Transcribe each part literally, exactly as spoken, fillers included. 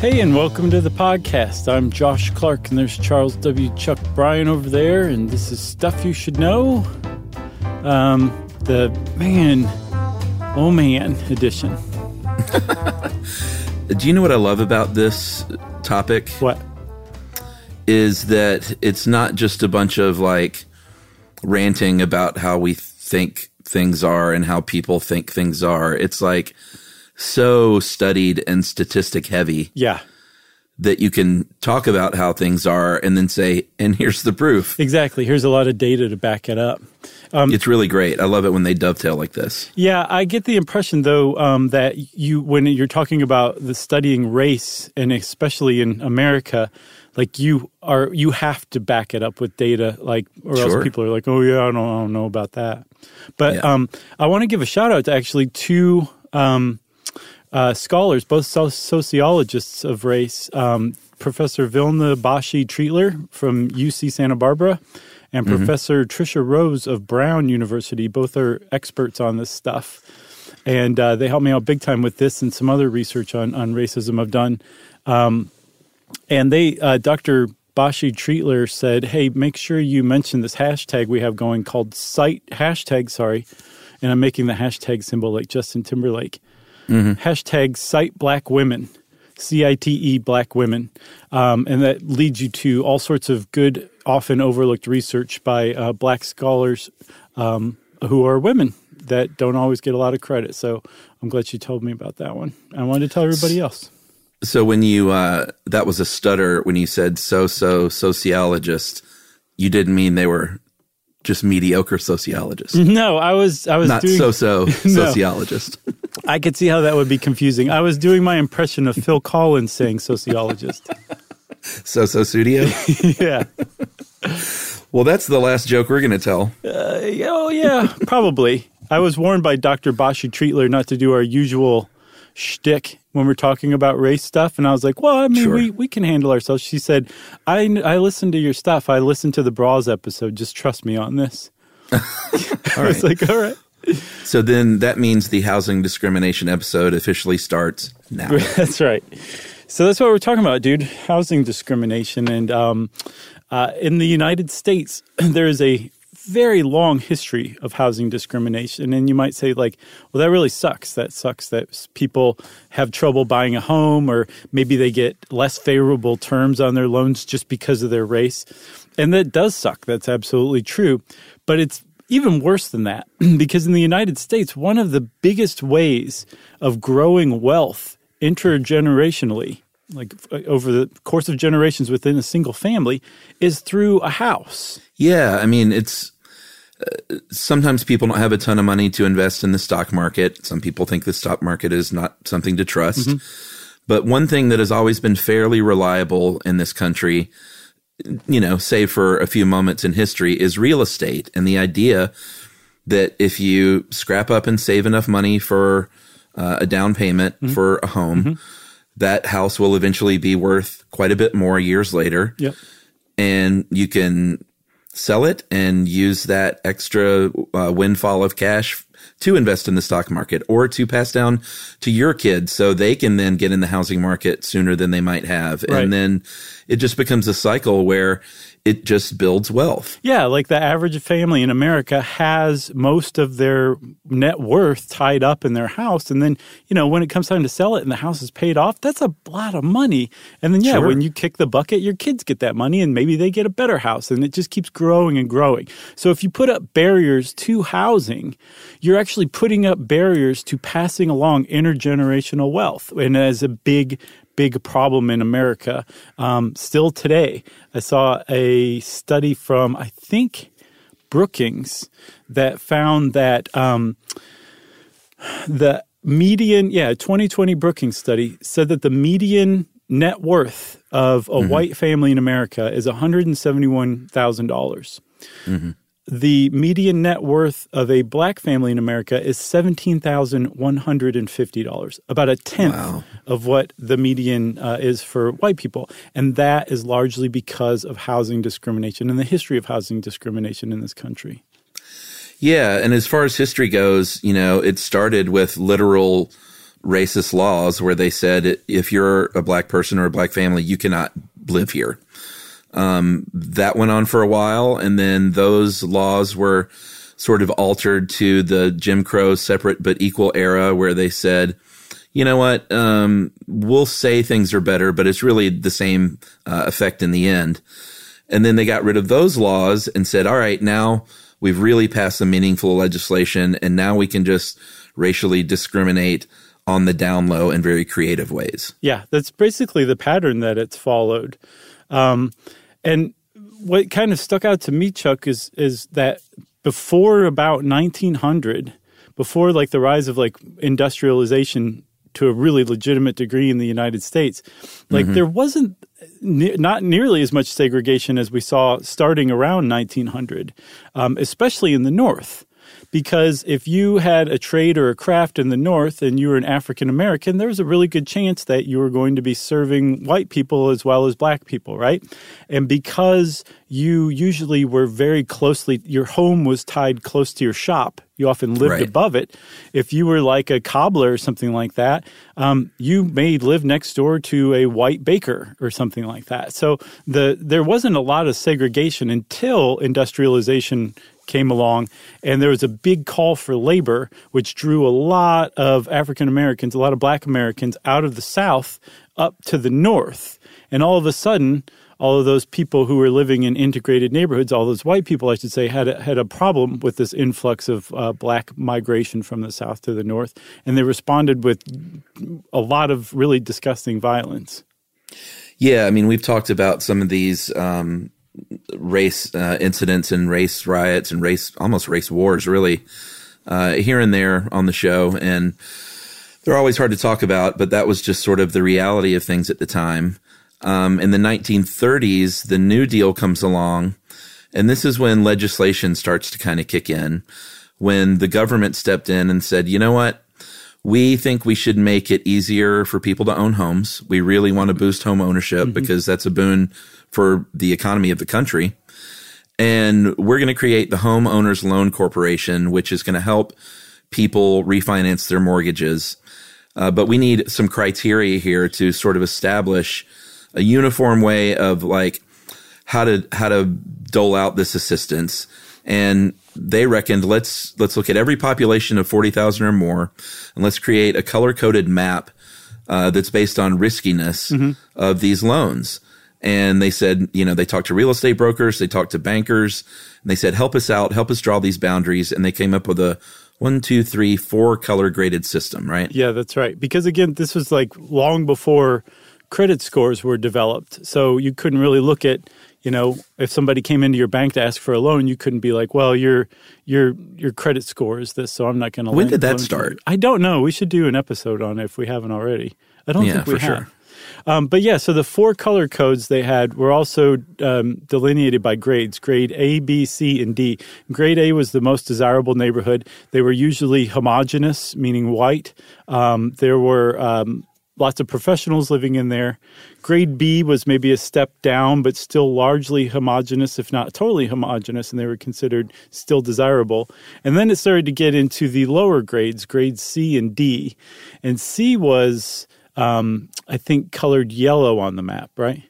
Hey, and welcome to the podcast. I'm Josh Clark, and there's Charles W. Chuck Bryan over there, and this is Stuff You Should Know, um, the Man, Oh Man edition. Do you know what I love about this topic? What? Is that it's not just a bunch of, like, ranting about how we think things are and how people think things are. It's like so studied and statistic heavy, yeah, that you can talk about how things are and then say, and here's the proof. Exactly. Here's a lot of data to back it up. Um, it's really great. I love it when they dovetail like this. Yeah, I get the impression, though, um, that you when you're talking about the studying race, and especially in America, like you are, you have to back it up with data, like, or sure. else people are like, oh, yeah, I don't, I don't know about that. But yeah. um, I want to give a shout out to actually two um, – Uh, scholars, both sociologists of race, um, Professor Vilna Bashi Treitler from U C Santa Barbara and mm-hmm. Professor Trisha Rose of Brown University. Both are experts on this stuff. And uh, they helped me out big time with this and some other research on, on racism I've done. Um, and they, uh, Doctor Bashi Treitler said, hey, make sure you mention this hashtag we have going called site hashtag, sorry. And I'm making the hashtag symbol like Justin Timberlake. Mm-hmm. Hashtag Cite Black Women, C I T E Black Women. Um, and that leads you to all sorts of good, often overlooked research by uh, black scholars um, who are women that don't always get a lot of credit. So I'm glad you told me about that one. I wanted to tell everybody else. So when you uh, – that was a stutter when you said so-so sociologist. You didn't mean they were – just mediocre sociologist. No, I was I was not doing, so-so sociologist. No. I could see how that would be confusing. I was doing my impression of Phil Collins saying sociologist. So-so studio? Yeah. Well, that's the last joke we're going to tell. Uh, oh, yeah, probably. I was warned by Doctor Bashi Treitler not to do our usual shtick when we're talking about race stuff. And I was like, well, I mean, sure. we, we can handle ourselves. She said, I, I listened to your stuff. I listened to the Bras episode. Just trust me on this. all I was right. like, all right. So then that means the housing discrimination episode officially starts now. That's right. So that's what we're talking about, dude. Housing discrimination. And um, uh, in the United States, there is a very long history of housing discrimination. And you might say, like, well, that really sucks. That sucks that people have trouble buying a home, or maybe they get less favorable terms on their loans just because of their race. And that does suck. That's absolutely true. But it's even worse than that, because in the United States, one of the biggest ways of growing wealth intergenerationally, like over the course of generations within a single family, is through a house. Yeah. I mean, it's sometimes people don't have a ton of money to invest in the stock market. Some people think the stock market is not something to trust. Mm-hmm. But one thing that has always been fairly reliable in this country, you know, save for a few moments in history, is real estate. And the idea that if you scrap up and save enough money for uh, a down payment mm-hmm. for a home, mm-hmm. that house will eventually be worth quite a bit more years later. Yep. And you can sell it and use that extra uh, windfall of cash to invest in the stock market or to pass down to your kids so they can then get in the housing market sooner than they might have. Right. And then it just becomes a cycle where it just builds wealth. Yeah, like the average family in America has most of their net worth tied up in their house. And then, you know, when it comes time to sell it and the house is paid off, that's a lot of money. And then, yeah, sure. when you kick the bucket, your kids get that money and maybe they get a better house. And it just keeps growing and growing. So if you put up barriers to housing, you're actually putting up barriers to passing along intergenerational wealth. And as a big big problem in America. Um, still today, I saw a study from, I think, Brookings that found that um, the median, yeah, twenty twenty Brookings study said that the median net worth of a mm-hmm. white family in America is one hundred seventy-one thousand dollars. Mm-hmm. The median net worth of a black family in America is seventeen thousand one hundred fifty dollars, about a tenth wow. of what the median uh, is for white people. And that is largely because of housing discrimination and the history of housing discrimination in this country. Yeah, and as far as history goes, you know, it started with literal racist laws where they said if you're a black person or a black family, you cannot live here. Um, that went on for a while, and then those laws were sort of altered to the Jim Crow separate but equal era where they said, you know what, um, we'll say things are better, but it's really the same uh, effect in the end. And then they got rid of those laws and said, all right, now we've really passed some meaningful legislation, and now we can just racially discriminate on the down low in very creative ways. Yeah, that's basically the pattern that it's followed. Um, and what kind of stuck out to me, Chuck, is is that before about nineteen hundred, before like the rise of like industrialization to a really legitimate degree in the United States, like mm-hmm. there wasn't ne- not nearly as much segregation as we saw starting around nineteen hundred, um, especially in the North. Because if you had a trade or a craft in the North and you were an African American, there was a really good chance that you were going to be serving white people as well as black people, right? And because you usually were very closely – your home was tied close to your shop. You often lived right. above it. If you were like a cobbler or something like that, um, you may live next door to a white baker or something like that. So the there wasn't a lot of segregation until industrialization came along, and there was a big call for labor, which drew a lot of African Americans, a lot of black Americans out of the South up to the North. And all of a sudden, all of those people who were living in integrated neighborhoods, all those white people, I should say, had a, had a problem with this influx of uh, black migration from the South to the North, and they responded with a lot of really disgusting violence. Yeah, I mean, we've talked about some of these um, race uh, incidents and race riots and race, almost race wars, really, uh, here and there on the show, and they're always hard to talk about, but that was just sort of the reality of things at the time. Um, in the nineteen thirties, the New Deal comes along, and this is when legislation starts to kind of kick in, when the government stepped in and said, you know what, we think we should make it easier for people to own homes. We really want to boost home ownership mm-hmm. because that's a boon for the economy of the country. And we're going to create the Home Owners Loan Corporation, which is going to help people refinance their mortgages. Uh, but we need some criteria here to sort of establish a uniform way of like how to how to dole out this assistance. And they reckoned let's let's look at every population of forty thousand or more, and let's create a color-coded map uh, that's based on riskiness mm-hmm. of these loans. And they said, you know, they talked to real estate brokers, they talked to bankers, and they said, help us out, help us draw these boundaries. And they came up with a one, two, three, four color graded system, right? Yeah, that's right. Because again, this was like long before credit scores were developed. So you couldn't really look at, you know, if somebody came into your bank to ask for a loan, you couldn't be like, well, your your your credit score is this, so I'm not going to loan. When did that start? I don't know. We should do an episode on it if we haven't already. I don't yeah, think we for have. Sure. Um, but yeah, so the four color codes they had were also um, delineated by grades, grade A, B, C, and D. Grade A was the most desirable neighborhood. They were usually homogenous, meaning white. Um, there were um, lots of professionals living in there. Grade B was maybe a step down, but still largely homogenous, if not totally homogenous, and they were considered still desirable. And then it started to get into the lower grades, grades C and D. And C was, um, I think, colored yellow on the map, right?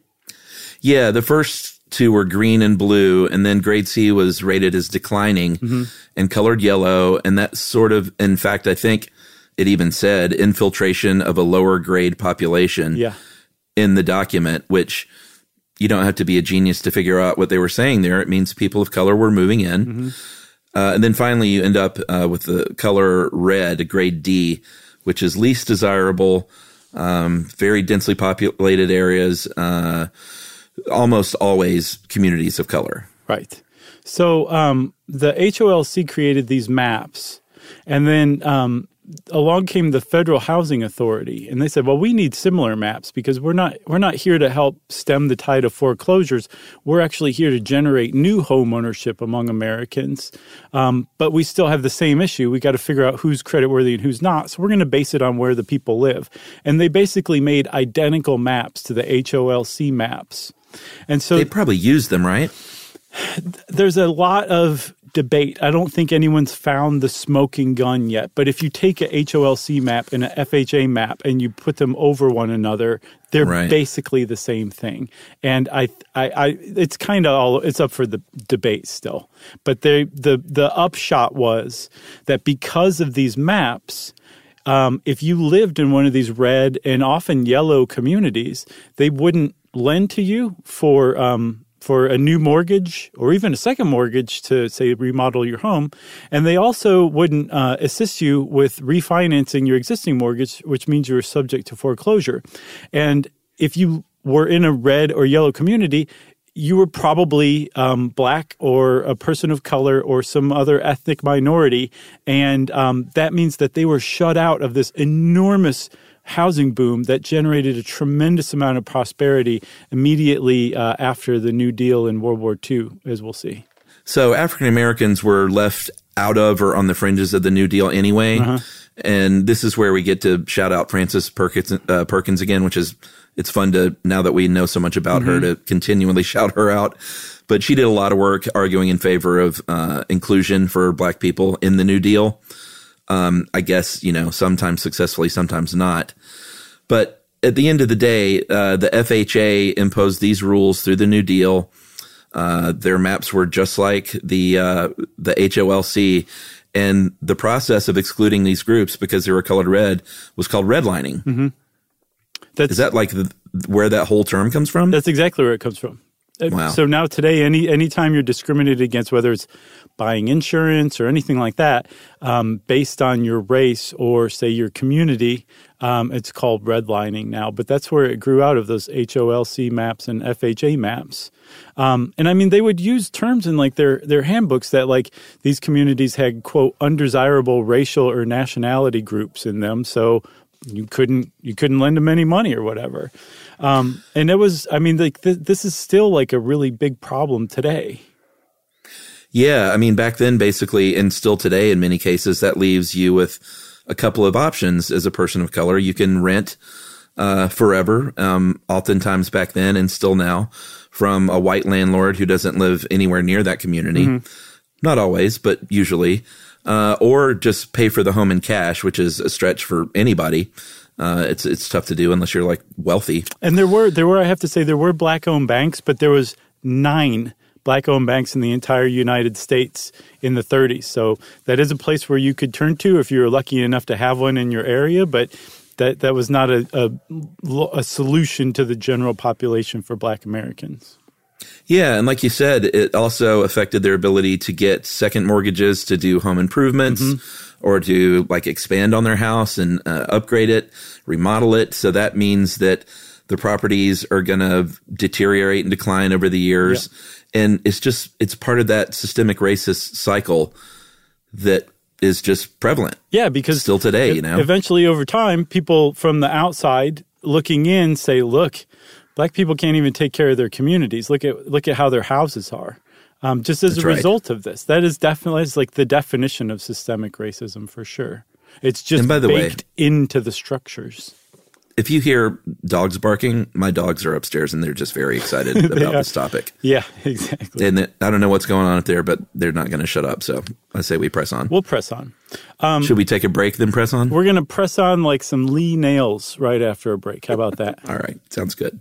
Yeah, the first two were green and blue, and then grade C was rated as declining mm-hmm. and colored yellow. And that sort of, in fact, I think it even said infiltration of a lower grade population yeah. in the document, which you don't have to be a genius to figure out what they were saying there. It means people of color were moving in. Mm-hmm. Uh, and then finally you end up uh, with the color red, grade D, which is least desirable, um, very densely populated areas, uh, almost always communities of color. Right. So um, the H O L C created these maps, and then um, along came the Federal Housing Authority, and they said, well, we need similar maps because we're not we're not here to help stem the tide of foreclosures. We're actually here to generate new home ownership among Americans, um, but we still have the same issue. We got to figure out who's creditworthy and who's not, so we're going to base it on where the people live. And they basically made identical maps to the H O L C maps. And so they probably use them, right? There's a lot of debate. I don't think anyone's found the smoking gun yet. But if you take a H O L C map and a F H A map and you put them over one another, they're right. basically the same thing. And I, I, I it's kind of all it's up for the debate still. But they, the the upshot was that because of these maps, um, if you lived in one of these red and often yellow communities, they wouldn't lend to you for um, for a new mortgage or even a second mortgage to, say, remodel your home. And they also wouldn't uh, assist you with refinancing your existing mortgage, which means you were subject to foreclosure. And if you were in a red or yellow community, you were probably um, black or a person of color or some other ethnic minority. And um, that means that they were shut out of this enormous housing boom that generated a tremendous amount of prosperity immediately uh, after the New Deal in World War Two, as we'll see. So African Americans were left out of or on the fringes of the New Deal anyway. Uh-huh. And this is where we get to shout out Frances Perkins, uh, Perkins again, which is it's fun to, now that we know so much about mm-hmm. her, to continually shout her out. But she did a lot of work arguing in favor of uh, inclusion for black people in the New Deal. Um, I guess, you know, sometimes successfully, sometimes not. But at the end of the day, uh, the F H A imposed these rules through the New Deal. Uh, their maps were just like the, uh, the H O L C, and the process of excluding these groups because they were colored red was called redlining. Mm-hmm. That's, Is that like the, where that whole term comes from? That's exactly where it comes from. Wow. So now today, any anytime you're discriminated against, whether it's buying insurance or anything like that, um, based on your race or, say, your community, um, it's called redlining now. But that's where it grew out of, those H O L C maps and F H A maps. Um, and, I mean, they would use terms in, like, their, their handbooks that, like, these communities had, quote, undesirable racial or nationality groups in them. So you couldn't you couldn't lend them any money or whatever. Um, and it was, I mean, like th- this is still like a really big problem today. Yeah. I mean, back then, basically, and still today in many cases, that leaves you with a couple of options as a person of color. You can rent uh, forever, um, oftentimes back then and still now, from a white landlord who doesn't live anywhere near that community. Mm-hmm. Not always, but usually. Uh, or just pay for the home in cash, which is a stretch for anybody. Uh, it's it's tough to do unless you're, like, wealthy. And there were, there were I have to say, there were black-owned banks, but there was nine black-owned banks in the entire United States in the thirties. So that is a place where you could turn to if you were lucky enough to have one in your area, but that, that was not a, a, a solution to the general population for black Americans. Yeah, and like you said, it also affected their ability to get second mortgages to do home improvements mm-hmm. or to, like, expand on their house and uh, upgrade it, remodel it. So that means that the properties are going to deteriorate and decline over the years. Yeah. And it's just it's part of that systemic racist cycle that is just prevalent. Yeah, because still today, e- you know, eventually over time, people from the outside looking in say, look, black people can't even take care of their communities. Look at look at how their houses are. Um, just as That's a result right. of this, that is definitely is like the definition of systemic racism for sure. It's just baked way, into the structures. if you hear dogs barking, my dogs are upstairs and they're just very excited about are. this topic. Yeah, exactly. And they, I don't know what's going on up there, but they're not going to shut up. So I say we press on. We'll press on. Um, Should we take a break then press on? We're going to press on like some Lee nails right after a break. How about that? All right. Sounds good.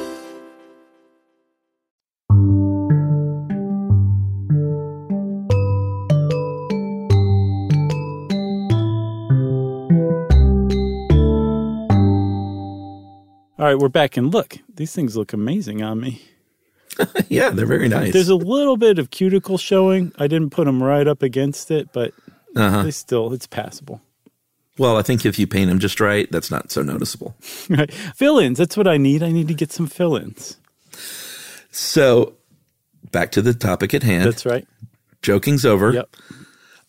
All right, we're back, and look, these things look amazing on me. Yeah, they're very nice. There's a little bit of cuticle showing. I didn't put them right up against it, but uh-huh. they still, it's passable. Well, I think if you paint them just right, that's not so noticeable. Right. Fill-ins, that's what I need. I need to get some fill-ins. So, back to the topic at hand. That's right. Joking's over. Yep.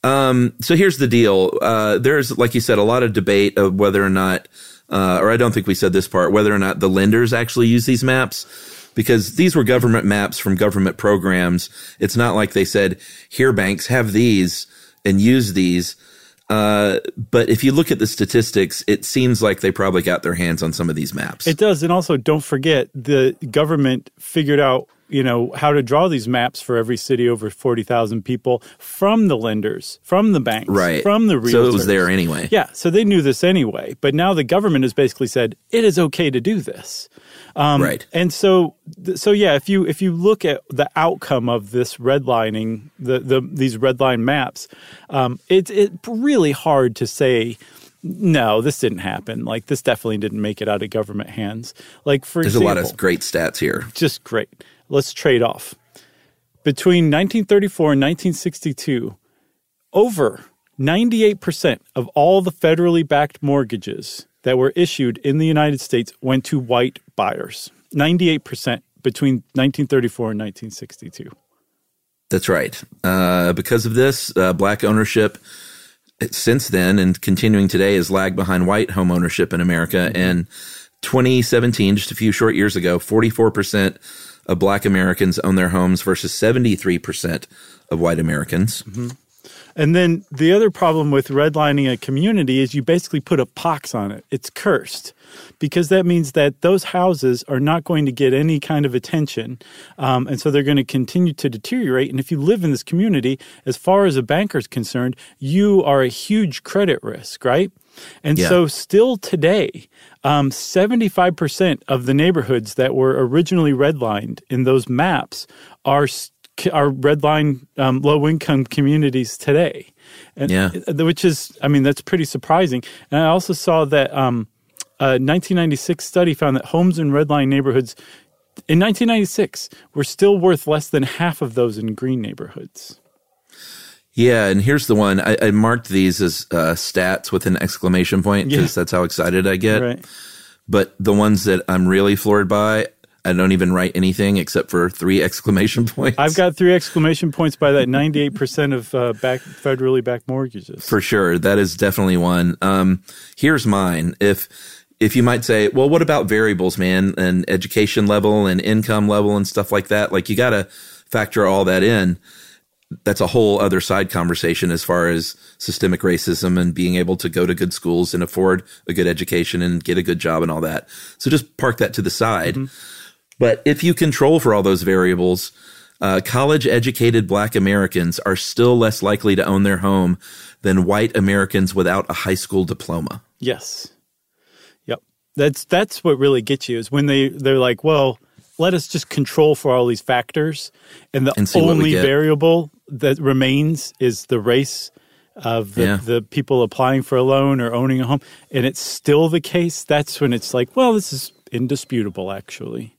Um, so here's the deal. Uh, there's, like you said, a lot of debate of whether or not Uh, or I don't think we said this part, whether or not the lenders actually use these maps, because these were government maps from government programs. It's not like they said, here, banks, have these and use these. Uh, but if you look at the statistics, it seems like they probably got their hands on some of these maps. It does. And also, don't forget, the government figured out, you know, how to draw these maps for every city over forty thousand people from the lenders, from the banks, right. from the realtors. So it was there anyway. Yeah, so they knew this anyway. But now the government has basically said, it is okay to do this. Um, right. And so, so yeah, if you if you look at the outcome of this redlining, the, the, these redline maps, um, it's it really hard to say, no, this didn't happen. Like, this definitely didn't make it out of government hands. Like, for There's example, a lot of great stats here. Just great. Let's trade off. Between nineteen thirty-four and nineteen sixty-two, over ninety-eight percent of all the federally backed mortgages that were issued in the United States went to white buyers. ninety-eight percent between nineteen thirty-four and nineteen sixty-two. That's right. Uh, because of this, uh, black ownership since then and continuing today has lagged behind white home ownership in America. And twenty seventeen, just a few short years ago, forty-four percent of black Americans own their homes versus seventy-three percent of white Americans. Mm-hmm. And then the other problem with redlining a community is you basically put a pox on it. It's cursed, because that means that those houses are not going to get any kind of attention, um, and so they're going to continue to deteriorate. And if you live in this community, as far as a banker is concerned, you are a huge credit risk, right? And yeah. so still today, um, seventy-five percent of the neighborhoods that were originally redlined in those maps are our redline um, low-income communities today. And yeah. Which is, I mean, that's pretty surprising. And I also saw that um, a nineteen ninety-six study found that homes in redline neighborhoods in nineteen ninety-six were still worth less than half of those in green neighborhoods. Yeah, and here's the one. I, I marked these as uh, stats with an exclamation point because yeah. that's how excited I get. Right. But the ones that I'm really floored by, I don't even write anything except for three exclamation points. I've got three exclamation points by that ninety-eight percent of uh, back federally backed mortgages. For sure. That is definitely one. Um, here's mine. If if you might say, well, what about variables, man, and education level and income level and stuff like that? Like you got to factor all that in. That's a whole other side conversation as far as systemic racism and being able to go to good schools and afford a good education and get a good job and all that. So just park that to the side. Mm-hmm. But if you control for all those variables, uh, college-educated Black Americans are still less likely to own their home than white Americans without a high school diploma. Yes. Yep. That's that's what really gets you is when they, they're like, well, let us just control for all these factors. And the and only variable that remains is the race of the, yeah. the people applying for a loan or owning a home. And it's still the case. That's when it's like, well, this is indisputable, actually.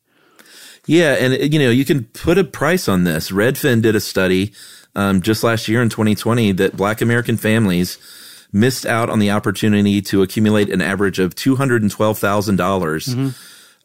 Yeah, and you know, you can put a price on this. Redfin did a study um, just last year in twenty twenty that Black American families missed out on the opportunity to accumulate an average of two hundred twelve thousand dollars mm-hmm.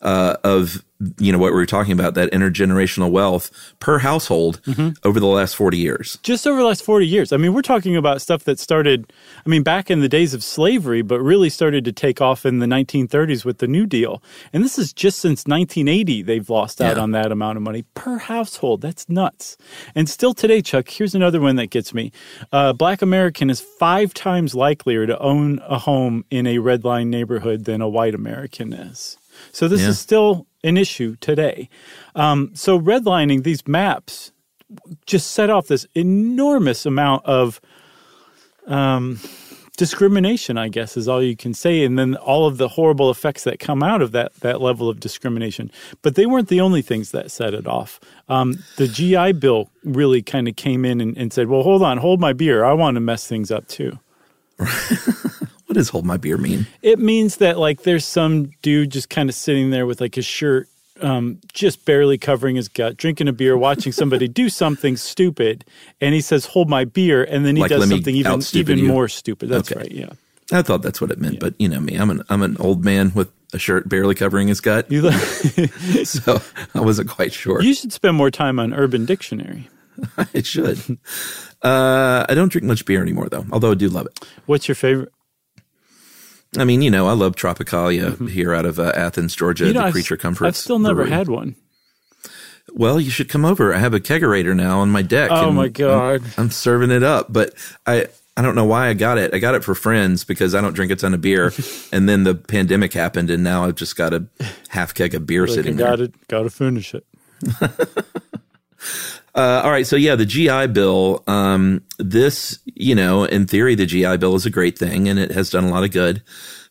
uh, of, you know, what we were talking about, that intergenerational wealth per household mm-hmm. over the last forty years. Just over the last forty years. I mean, we're talking about stuff that started, I mean, back in the days of slavery, but really started to take off in the nineteen thirties with the New Deal. And this is just since nineteen eighty they've lost out yeah. on that amount of money per household. That's nuts. And still today, Chuck, here's another one that gets me. Uh, Black American is five times likelier to own a home in a redline neighborhood than a white American is. So this yeah. is still an issue today. Um, so redlining, these maps just set off this enormous amount of um, discrimination, I guess, is all you can say. And then all of the horrible effects that come out of that that level of discrimination. But they weren't the only things that set it off. Um, the G I Bill really kind of came in and, and said, well, hold on, hold my beer. I want to mess things up too. What does hold my beer mean? It means that, like, there's some dude just kind of sitting there with, like, his shirt um, just barely covering his gut, drinking a beer, watching somebody do something stupid, and he says, hold my beer, and then he like, does something even even you. more stupid. That's okay. Right, yeah. I thought that's what it meant, yeah. but you know me. I'm an I'm an old man with a shirt barely covering his gut, so I wasn't quite sure. You should spend more time on Urban Dictionary. I should. Uh, I don't drink much beer anymore, though, although I do love it. What's your favorite? I mean, you know, I love Tropicalia mm-hmm. here out of uh, Athens, Georgia, you know, the Creature I've, Comforts. I've still never brewery. had one. Well, you should come over. I have a kegerator now on my deck. Oh, my God. I'm, I'm serving it up. But I, I don't know why I got it. I got it for friends because I don't drink a ton of beer. And then the pandemic happened, and now I've just got a half keg of beer like sitting I gotta, there. Got to finish it. Uh, all right. So, yeah, the G I Bill, um, this, you know, in theory, the G I Bill is a great thing and it has done a lot of good.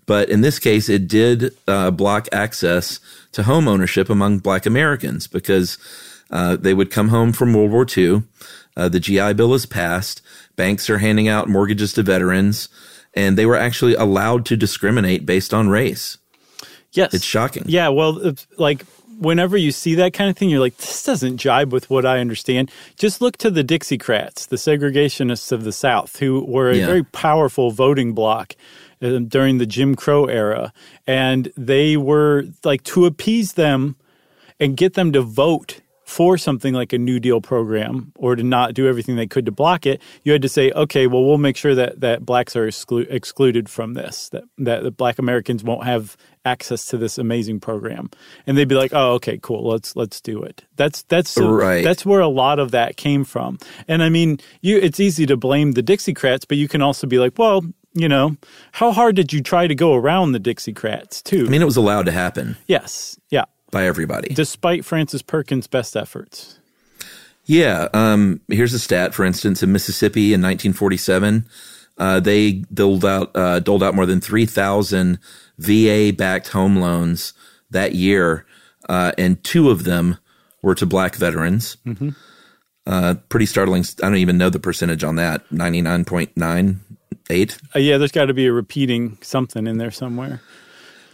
But in this case, it did uh, block access to home ownership among Black Americans because uh, they would come home from World War Two. Uh, the G I Bill is passed. Banks are handing out mortgages to veterans, and they were actually allowed to discriminate based on race. Yes. It's shocking. Yeah. Well, like, whenever you see that kind of thing, you're like, this doesn't jibe with what I understand. Just look to the Dixiecrats, the segregationists of the South, who were a yeah. very powerful voting bloc um, during the Jim Crow era. And they were, like, to appease them and get them to vote for something like a New Deal program or to not do everything they could to block it, you had to say, okay, well, we'll make sure that, that blacks are exclu- excluded from this, that, that the Black Americans won't have access to this amazing program. And they'd be like, oh, okay, cool, let's let's do it. That's that's right. That's where a lot of that came from. And I mean, you it's easy to blame the Dixiecrats, but you can also be like, well, you know, how hard did you try to go around the Dixiecrats too? I mean, it was allowed to happen. Yes, yeah. By everybody. Despite Francis Perkins' best efforts. Yeah. Um, here's a stat, for instance, in Mississippi in nineteen forty-seven, uh, they doled out, uh, doled out more than three thousand V A-backed home loans that year, uh, and two of them were to Black veterans. Mm-hmm. Uh, pretty startling. I don't even know the percentage on that. ninety-nine point nine eight Uh, yeah, there's got to be a repeating something in there somewhere.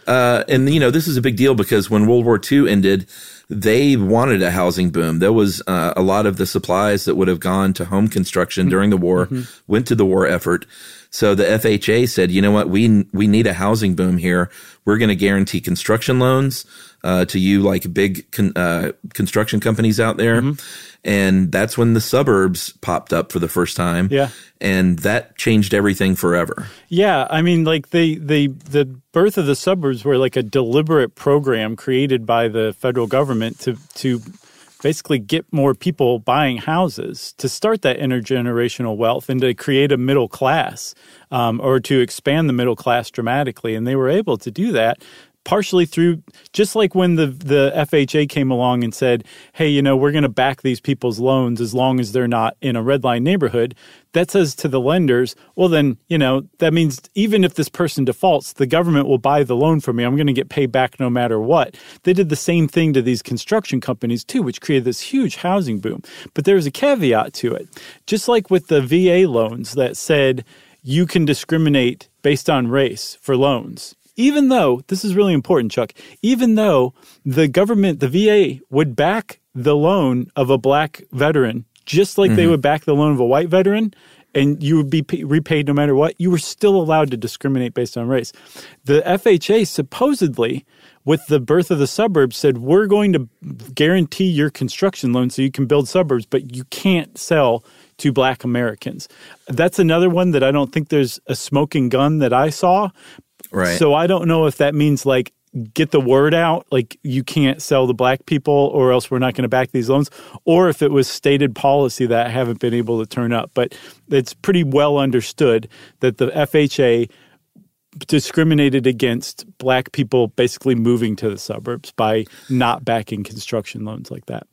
Uh, and, you know, this is a big deal because when World War Two ended, they wanted a housing boom. There was uh, a lot of the supplies that would have gone to home construction during the war mm-hmm. went to the war effort. So the F H A said, you know what, we we need a housing boom here. We're going to guarantee construction loans uh, to you like big con- uh, construction companies out there. Mm-hmm. And that's when the suburbs popped up for the first time. Yeah. And that changed everything forever. Yeah. I mean, like they, they the birth of the suburbs were like a deliberate program created by the federal government to to basically get more people buying houses, to start that intergenerational wealth and to create a middle class um, or to expand the middle class dramatically. And they were able to do that partially through, just like when the, the F H A came along and said, hey, you know, we're going to back these people's loans as long as they're not in a red line neighborhood. That says to the lenders, well, then, you know, that means even if this person defaults, the government will buy the loan for me. I'm going to get paid back no matter what. They did the same thing to these construction companies, too, which created this huge housing boom. But there's a caveat to it. Just like with the V A loans that said you can discriminate based on race for loans. Even though, this is really important, Chuck, even though the government, the V A, would back the loan of a black veteran just like mm-hmm. they would back the loan of a white veteran, and you would be p- repaid no matter what, you were still allowed to discriminate based on race. The F H A supposedly, with the birth of the suburbs, said, we're going to guarantee your construction loan so you can build suburbs, but you can't sell to black Americans. That's another one that I don't think there's a smoking gun that I saw. Right. So I don't know if that means, like, get the word out, like you can't sell to black people or else we're not going to back these loans, or if it was stated policy that I haven't been able to turn up. But it's pretty well understood that the F H A discriminated against black people basically moving to the suburbs by not backing construction loans like that.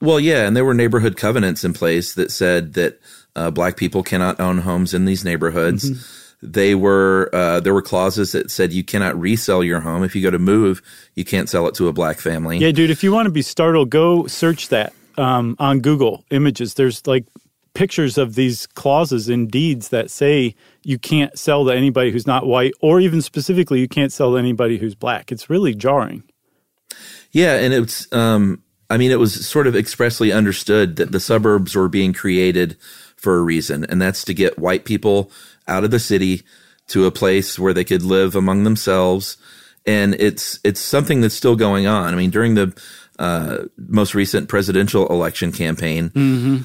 Well, yeah, and there were neighborhood covenants in place that said that uh, black people cannot own homes in these neighborhoods. Mm-hmm. They were uh, there were clauses that said you cannot resell your home. If you go to move, you can't sell it to a black family. Yeah, dude, if you want to be startled, go search that um, on Google Images. There's like pictures of these clauses in deeds that say you can't sell to anybody who's not white, or even specifically you can't sell to anybody who's black. It's really jarring. Yeah, and it's um, I mean, it was sort of expressly understood that the suburbs were being created for a reason, and that's to get white people out of the city to a place where they could live among themselves. And it's it's something that's still going on. I mean, during the uh, most recent presidential election campaign, mm-hmm.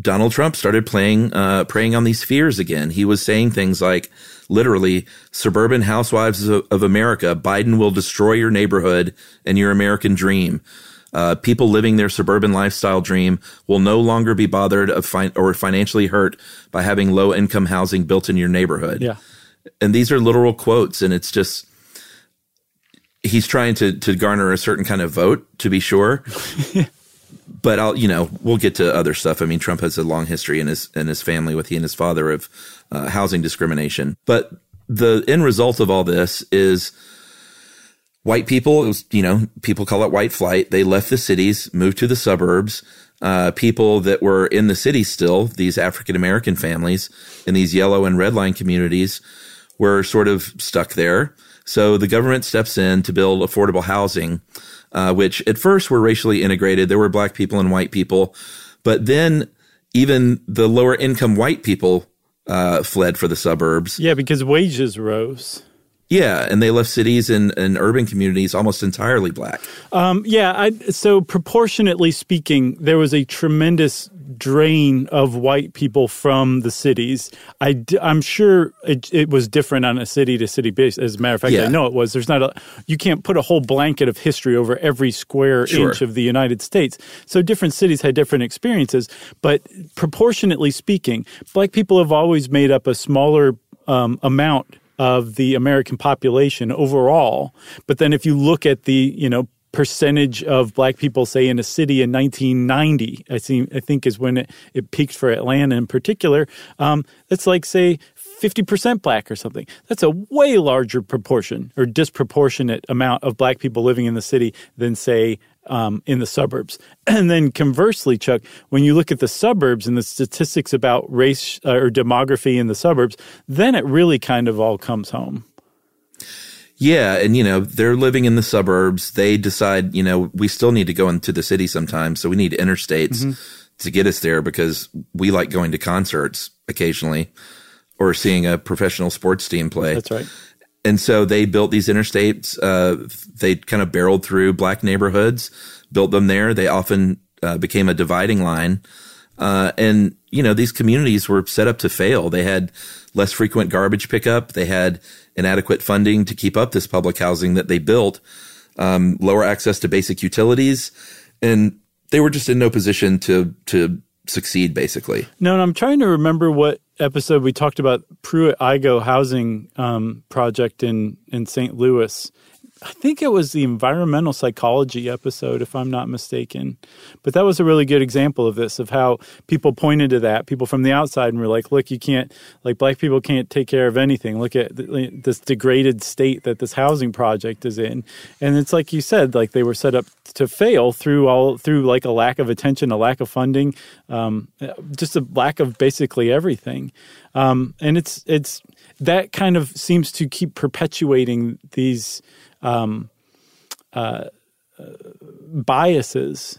Donald Trump started playing uh, preying on these fears again. He was saying things like, literally, suburban housewives of, of America, Biden will destroy your neighborhood and your American dream. Uh, people living their suburban lifestyle dream will no longer be bothered of fi- or financially hurt by having low-income housing built in your neighborhood. Yeah. And these are literal quotes, and it's just – he's trying to, to garner a certain kind of vote, to be sure. But, I'll you know, we'll get to other stuff. I mean, Trump has a long history in his, in his family with he and his father of uh, housing discrimination. But the end result of all this is – white people, it was, you know, people call it white flight. They left the cities, moved to the suburbs. Uh, people that were in the city still, these African-American families in these yellow and red line communities, were sort of stuck there. So the government steps in to build affordable housing, uh, which at first were racially integrated. There were black people and white people. But then even the lower income white people uh, fled for the suburbs. Yeah, because wages rose. Yeah, and they left cities and, and urban communities almost entirely black. Um, yeah, I, so proportionately speaking, there was a tremendous drain of white people from the cities. I, I'm sure it, it was different on a city-to-city basis. As a matter of fact, yeah. I know it was. There's not a, you can't put a whole blanket of history over every square sure. inch of the United States. So different cities had different experiences. But proportionately speaking, black people have always made up a smaller um, amount of the American population overall. But then if you look at the, you know, percentage of black people, say, in a city in nineteen ninety, I, see, I think is when it, it peaked for Atlanta in particular, um, that's like, say, fifty percent black or something. That's a way larger proportion or disproportionate amount of black people living in the city than, say, um, in the suburbs. And then conversely, Chuck, when you look at the suburbs and the statistics about race uh, or demography in the suburbs, then it really kind of all comes home. Yeah, and, you know, they're living in the suburbs. They decide, you know, we still need to go into the city sometimes, so we need interstates mm-hmm. to get us there because we like going to concerts occasionally or seeing a professional sports team play. That's right. And so they built these interstates. Uh, they kind of barreled through black neighborhoods, built them there. They often uh, became a dividing line. Uh, and, you know, these communities were set up to fail. They had less frequent garbage pickup. They had inadequate funding to keep up this public housing that they built, um, lower access to basic utilities. And they were just in no position to to succeed, basically. No, and I'm trying to remember what episode we talked about Pruitt-Igoe housing um, project in, in Saint Louis. I think it was the environmental psychology episode, if I'm not mistaken. But that was a really good example of this, of how people pointed to that, people from the outside, and were like, look, you can't, like, black people can't take care of anything. Look at th- this degraded state that this housing project is in. And it's like you said, like, they were set up to fail through all, through like a lack of attention, a lack of funding, um, just a lack of basically everything. Um, and it's, it's, that kind of seems to keep perpetuating these Um, uh, uh, biases.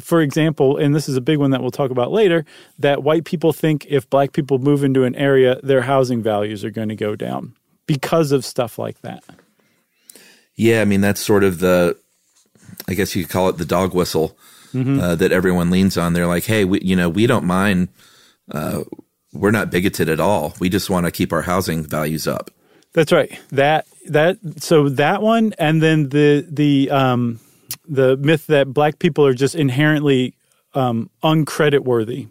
For example, and this is a big one that we'll talk about later, that white people think if black people move into an area, their housing values are going to go down because of stuff like that. Yeah, I mean, that's sort of the, I guess you could call it the dog whistle mm-hmm. uh, that everyone leans on. They're like, hey, we, you know, we don't mind. Uh, we're not bigoted at all. We just want to keep our housing values up. That's right. That that so that one, and then the the um, the myth that black people are just inherently um, uncreditworthy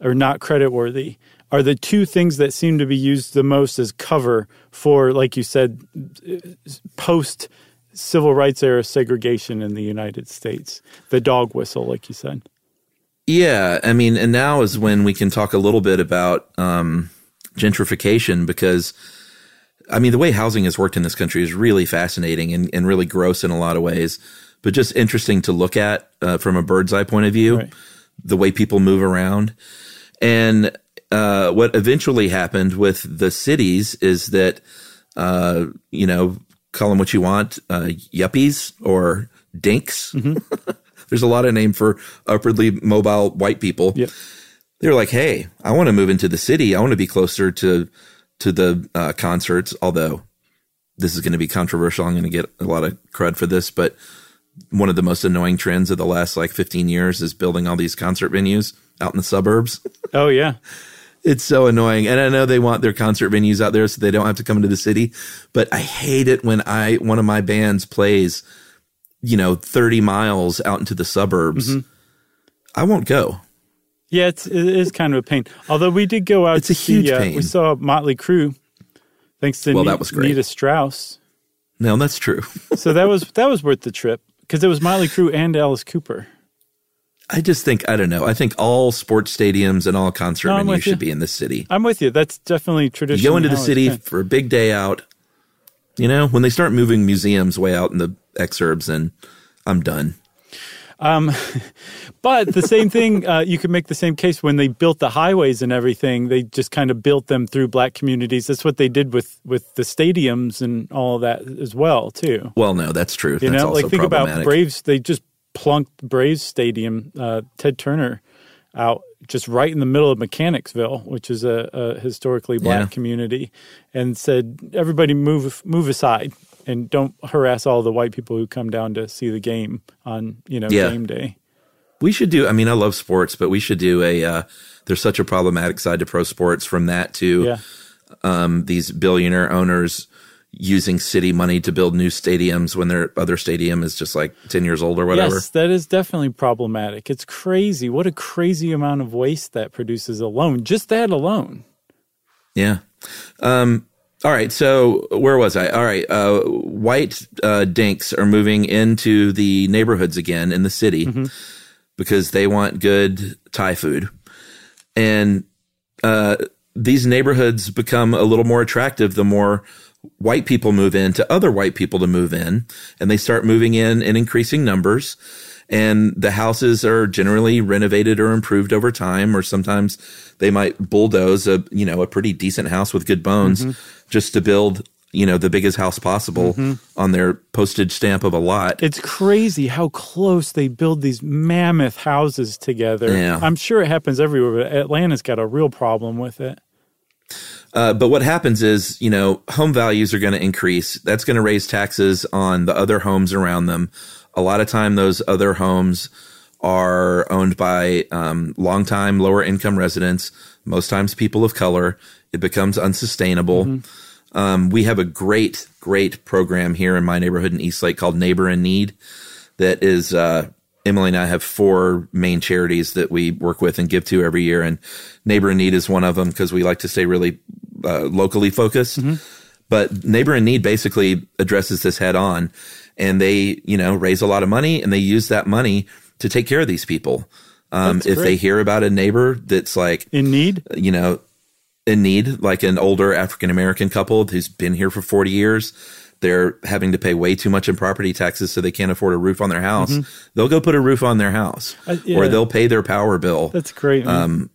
or not creditworthy are the two things that seem to be used the most as cover for, like you said, post civil rights era segregation in the United States. The dog whistle, like you said. Yeah, I mean, and now is when we can talk a little bit about um, gentrification, because, I mean, the way housing has worked in this country is really fascinating and, and really gross in a lot of ways, but just interesting to look at uh, from a bird's eye point of view, right. The way people move around. And uh, what eventually happened with the cities is that, uh, you know, call them what you want, uh, yuppies or dinks. Mm-hmm. There's a lot of name for upwardly mobile white people. Yep. They're like, hey, I want to move into the city. I want to be closer to to the uh, concerts, although this is going to be controversial. I'm going to get a lot of crud for this, but one of the most annoying trends of the last like fifteen years is building all these concert venues out in the suburbs. Oh, yeah. It's so annoying. And I know they want their concert venues out there so they don't have to come into the city, but I hate it when I one of my bands plays, you know, thirty miles out into the suburbs. Mm-hmm. I won't go. Yeah, it's, it is kind of a pain. Although we did go out it's to a huge see, uh, pain. We saw Motley Crue, thanks to well, ne- Nita Strauss. No, that's true. So that was that was worth the trip because it was Motley Crue and Alice Cooper. I just think, I don't know, I think all sports stadiums and all concert no, venues should you. be in this city. I'm with you. That's definitely traditional. You go into the city been. for a big day out. You know, when they start moving museums way out in the exurbs, and I'm done. Um, but the same thing, uh, you could make the same case when they built the highways and everything. They just kind of built them through black communities. That's what they did with, with the stadiums and all of that as well, too. Well, no, that's true. You that's know, also like think about Braves. They just plunked Braves Stadium, uh, Ted Turner, out just right in the middle of Mechanicsville, which is a, a historically black yeah. community, and said, everybody move move aside. And don't harass all the white people who come down to see the game on, you know, yeah. game day. We should do – I mean, I love sports, but we should do a uh, – there's such a problematic side to pro sports, from that to yeah. um, these billionaire owners using city money to build new stadiums when their other stadium is just like ten years old or whatever. Yes, that is definitely problematic. It's crazy. What a crazy amount of waste that produces alone. Just that alone. Yeah. Um All right, so where was I? All right, uh, white uh, dinks are moving into the neighborhoods again in the city mm-hmm. because they want good Thai food. And uh, these neighborhoods become a little more attractive the more white people move in to other white people to move in, and they start moving in in increasing numbers. And the houses are generally renovated or improved over time, or sometimes they might bulldoze a, you know, a pretty decent house with good bones mm-hmm. just to build, you know, the biggest house possible mm-hmm. on their postage stamp of a lot. It's crazy how close they build these mammoth houses together. Yeah. I'm sure it happens everywhere, but Atlanta's got a real problem with it. Uh, but what happens is, you know, home values are going to increase. That's going to raise taxes on the other homes around them. A lot of time those other homes are owned by um, long-time lower-income residents, most times people of color. It becomes unsustainable. Mm-hmm. Um, we have a great, great program here in my neighborhood in Eastlake called Neighbor in Need that is uh, – Emily and I have four main charities that we work with and give to every year, and Neighbor in Need is one of them because we like to stay really uh, locally focused. Mm-hmm. But Neighbor in Need basically addresses this head on, and they, you know, raise a lot of money, and they use that money to take care of these people. Um, if they hear about a neighbor that's like in need, you know, in need, like an older African American couple who's been here for forty years. They're having to pay way too much in property taxes so they can't afford a roof on their house. Mm-hmm. They'll go put a roof on their house uh, yeah. or they'll pay their power bill. That's great. Um,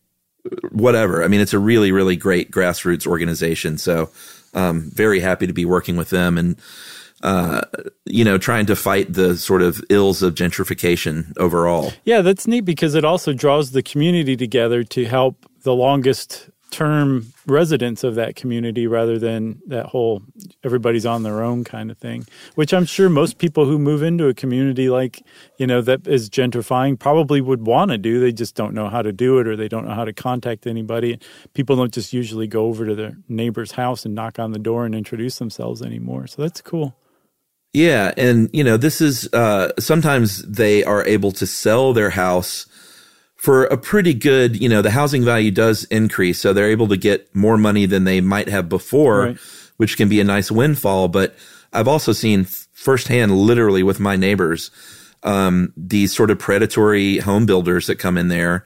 whatever. I mean, it's a really, really great grassroots organization. So um, very happy to be working with them and, uh, you know, trying to fight the sort of ills of gentrification overall. Yeah, that's neat because it also draws the community together to help the longest term residents of that community rather than that whole everybody's on their own kind of thing, which I'm sure most people who move into a community like, you know, that is gentrifying probably would want to do. They just don't know how to do it or they don't know how to contact anybody. People don't just usually go over to their neighbor's house and knock on the door and introduce themselves anymore. So that's cool. Yeah. And, you know, this is uh, sometimes they are able to sell their house for a pretty good, you know, the housing value does increase, so they're able to get more money than they might have before, right. which can be a nice windfall. But I've also seen firsthand, literally with my neighbors, um, these sort of predatory home builders that come in there.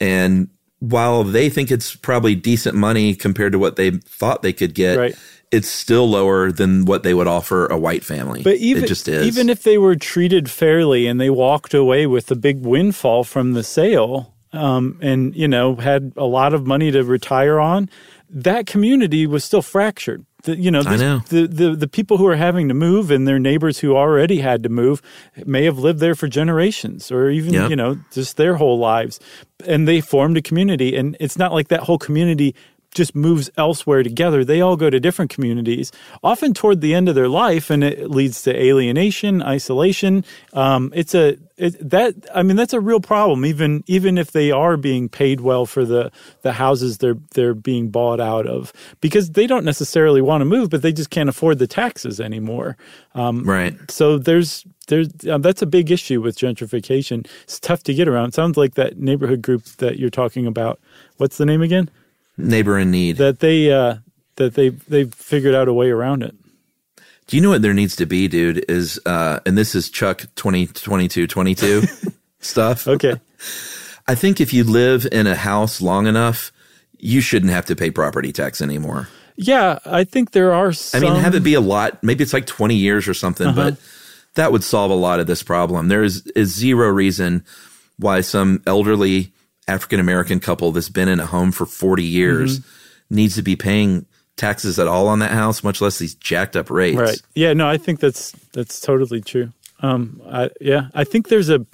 And while they think it's probably decent money compared to what they thought they could get, right. it's still lower than what they would offer a white family. But even, it just is. Even if they were treated fairly and they walked away with a big windfall from the sale um, and, you know, had a lot of money to retire on, that community was still fractured. The, you know, this, I know. The, the, the people who are having to move and their neighbors who already had to move may have lived there for generations or even, yep. you know, just their whole lives. And they formed a community. And it's not like that whole community just moves elsewhere together. They all go to different communities, often toward the end of their life, and it leads to alienation, isolation. Um, it's a it, that I mean that's a real problem. Even even if they are being paid well for the the houses they're they're being bought out of, because they don't necessarily want to move, but they just can't afford the taxes anymore. Um, right. So there's there's um, that's a big issue with gentrification. It's tough to get around. It sounds like that neighborhood group that you're talking about. What's the name again? Neighbor in Need. That they uh, that they they figured out a way around it. Do you know what there needs to be, dude? Is uh, and this is Chuck twenty twenty two twenty two stuff. Okay, I think if you live in a house long enough, you shouldn't have to pay property tax anymore. Yeah, I think there are some... I mean, have it be a lot. Maybe it's like twenty years or something, uh-huh. but that would solve a lot of this problem. There is, is zero reason why some elderly African-American couple that's been in a home for forty years mm-hmm. needs to be paying taxes at all on that house, much less these jacked up rates. Right. Yeah, no, I think that's that's totally true. Um, I, yeah, I think there's a,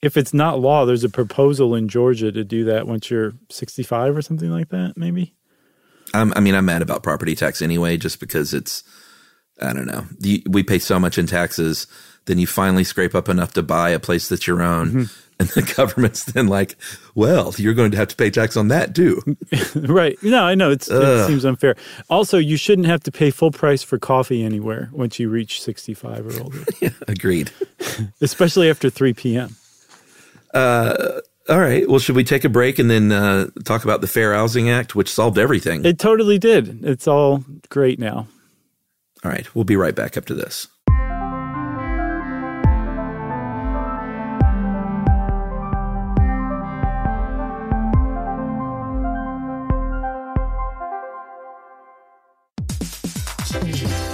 if it's not law, there's a proposal in Georgia to do that once you're sixty-five or something like that, maybe. Um, I mean, I'm mad about property tax anyway, just because it's, I don't know, you, we pay so much in taxes, then you finally scrape up enough to buy a place that's your own. Mm-hmm. And the government's then like, well, you're going to have to pay tax on that too. Right. No, I know. It's, it seems unfair. Also, you shouldn't have to pay full price for coffee anywhere once you reach sixty-five or older. Yeah, agreed. Especially after three p.m. Uh, all right. Well, should we take a break and then uh, talk about the Fair Housing Act, which solved everything? It totally did. It's all great now. All right. We'll be right back up to this. Thank you.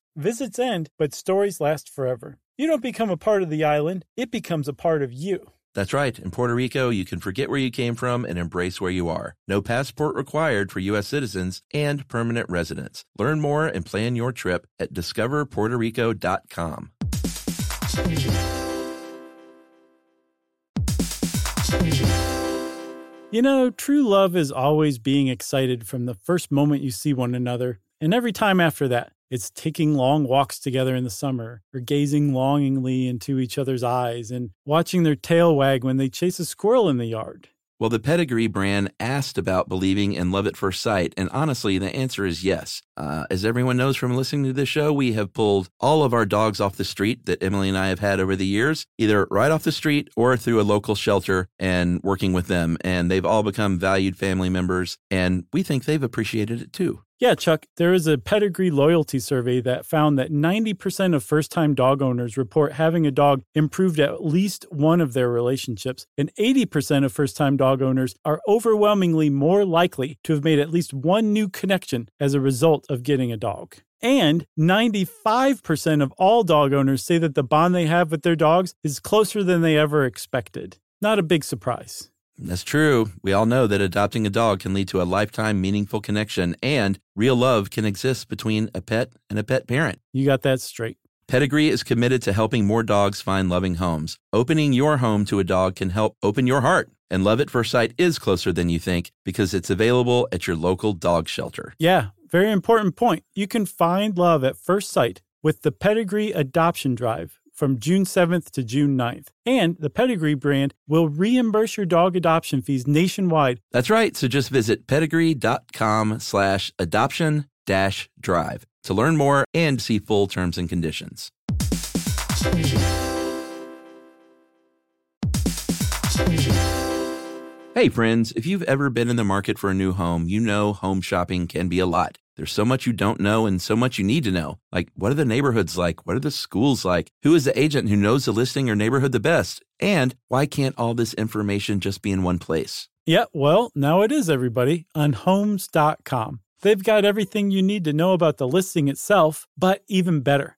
Visits end, but stories last forever. You don't become a part of the island. It becomes a part of you. That's right. In Puerto Rico, you can forget where you came from and embrace where you are. No passport required for U S citizens and permanent residents. Learn more and plan your trip at discover puerto rico dot com. You know, true love is always being excited from the first moment you see one another, and every time after that. It's taking long walks together in the summer, or gazing longingly into each other's eyes and watching their tail wag when they chase a squirrel in the yard. Well, the Pedigree brand asked about believing in love at first sight, and honestly, the answer is yes. Uh, as everyone knows from listening to this show, we have pulled all of our dogs off the street that Emily and I have had over the years, either right off the street or through a local shelter and working with them, and they've all become valued family members, and we think they've appreciated it too. Yeah, Chuck, there is a Pedigree loyalty survey that found that ninety percent of first-time dog owners report having a dog improved at least one of their relationships, and eighty percent of first-time dog owners are overwhelmingly more likely to have made at least one new connection as a result of getting a dog. And ninety-five percent of all dog owners say that the bond they have with their dogs is closer than they ever expected. Not a big surprise. That's true. We all know that adopting a dog can lead to a lifetime meaningful connection, and real love can exist between a pet and a pet parent. You got that straight. Pedigree is committed to helping more dogs find loving homes. Opening your home to a dog can help open your heart. And love at first sight is closer than you think because it's available at your local dog shelter. Yeah, very important point. You can find love at first sight with the Pedigree Adoption Drive from June seventh to June ninth. And the Pedigree brand will reimburse your dog adoption fees nationwide. That's right. So just visit pedigree.com slash adoption dash drive to learn more and see full terms and conditions. Hey, friends, if you've ever been in the market for a new home, you know home shopping can be a lot. There's so much you don't know and so much you need to know. Like, what are the neighborhoods like? What are the schools like? Who is the agent who knows the listing or neighborhood the best? And why can't all this information just be in one place? Yeah, well, now it is, everybody, on homes dot com. They've got everything you need to know about the listing itself, but even better.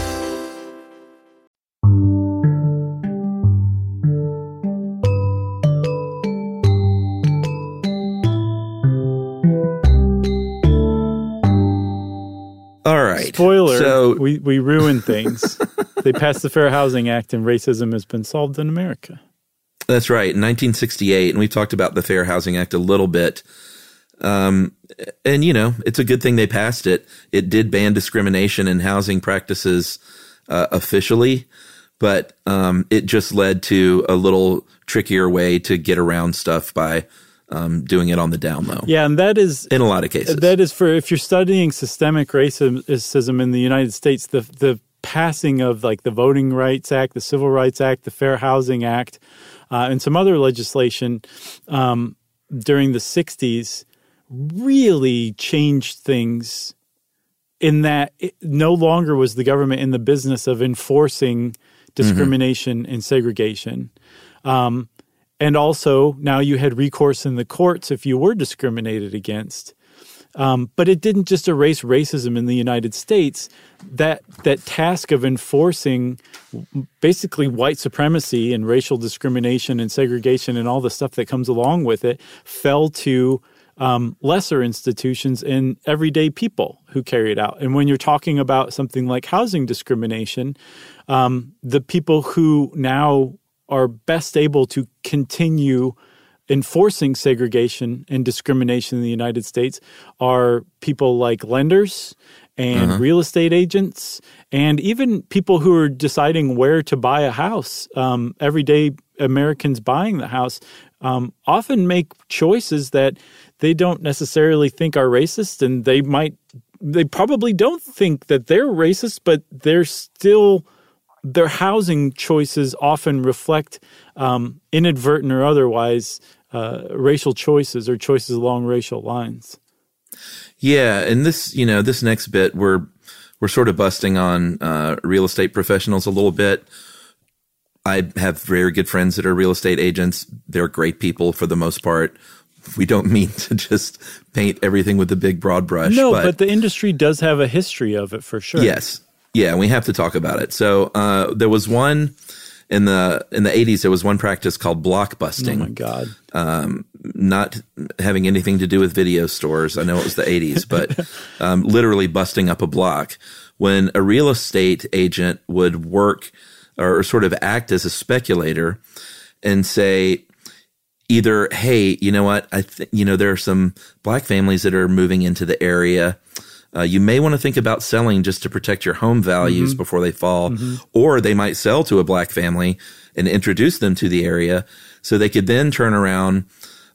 All right. Spoiler, so, we, we ruin things. They passed the Fair Housing Act, and racism has been solved in America. That's right, in nineteen sixty-eight, and we've talked about the Fair Housing Act a little bit. Um, and, you know, it's a good thing they passed it. It did ban discrimination in housing practices uh, officially, but um, it just led to a little trickier way to get around stuff by um, doing it on the down low. Yeah, and that is... in a lot of cases. That is for, if you're studying systemic racism in the United States, the the passing of like the Voting Rights Act, the Civil Rights Act, the Fair Housing Act, uh, and some other legislation um, during the sixties really changed things in that it no longer was the government in the business of enforcing discrimination mm-hmm. and segregation. Um, and also now you had recourse in the courts if you were discriminated against. Um, but it didn't just erase racism in the United States. That that task of enforcing basically white supremacy and racial discrimination and segregation and all the stuff that comes along with it fell to um, lesser institutions and everyday people who carry it out. And when you're talking about something like housing discrimination, um, the people who now are best able to continue enforcing segregation and discrimination in the United States are people like lenders and uh-huh. real estate agents and even people who are deciding where to buy a house. Um, everyday Americans buying the house um, often make choices that they don't necessarily think are racist, and they might, they probably don't think that they're racist, but they're still... their housing choices often reflect um, inadvertent or otherwise uh, racial choices or choices along racial lines. Yeah, and this, you know, this next bit we're we're sort of busting on uh, real estate professionals a little bit. I have very good friends that are real estate agents. They're great people for the most part. We don't mean to just paint everything with a big broad brush. No, but, but the industry does have a history of it for sure. Yes. Yeah, we have to talk about it. So uh, there was one in the in the eighties. There was one practice called block busting. Oh my god! Um, not having anything to do with video stores. I know it was the eighties, but um, literally busting up a block when a real estate agent would work or sort of act as a speculator and say either, "Hey, you know what? I th- you know there are some black families that are moving into the area. Uh, you may want to think about selling just to protect your home values mm-hmm. before they fall," mm-hmm. or they might sell to a black family and introduce them to the area so they could then turn around,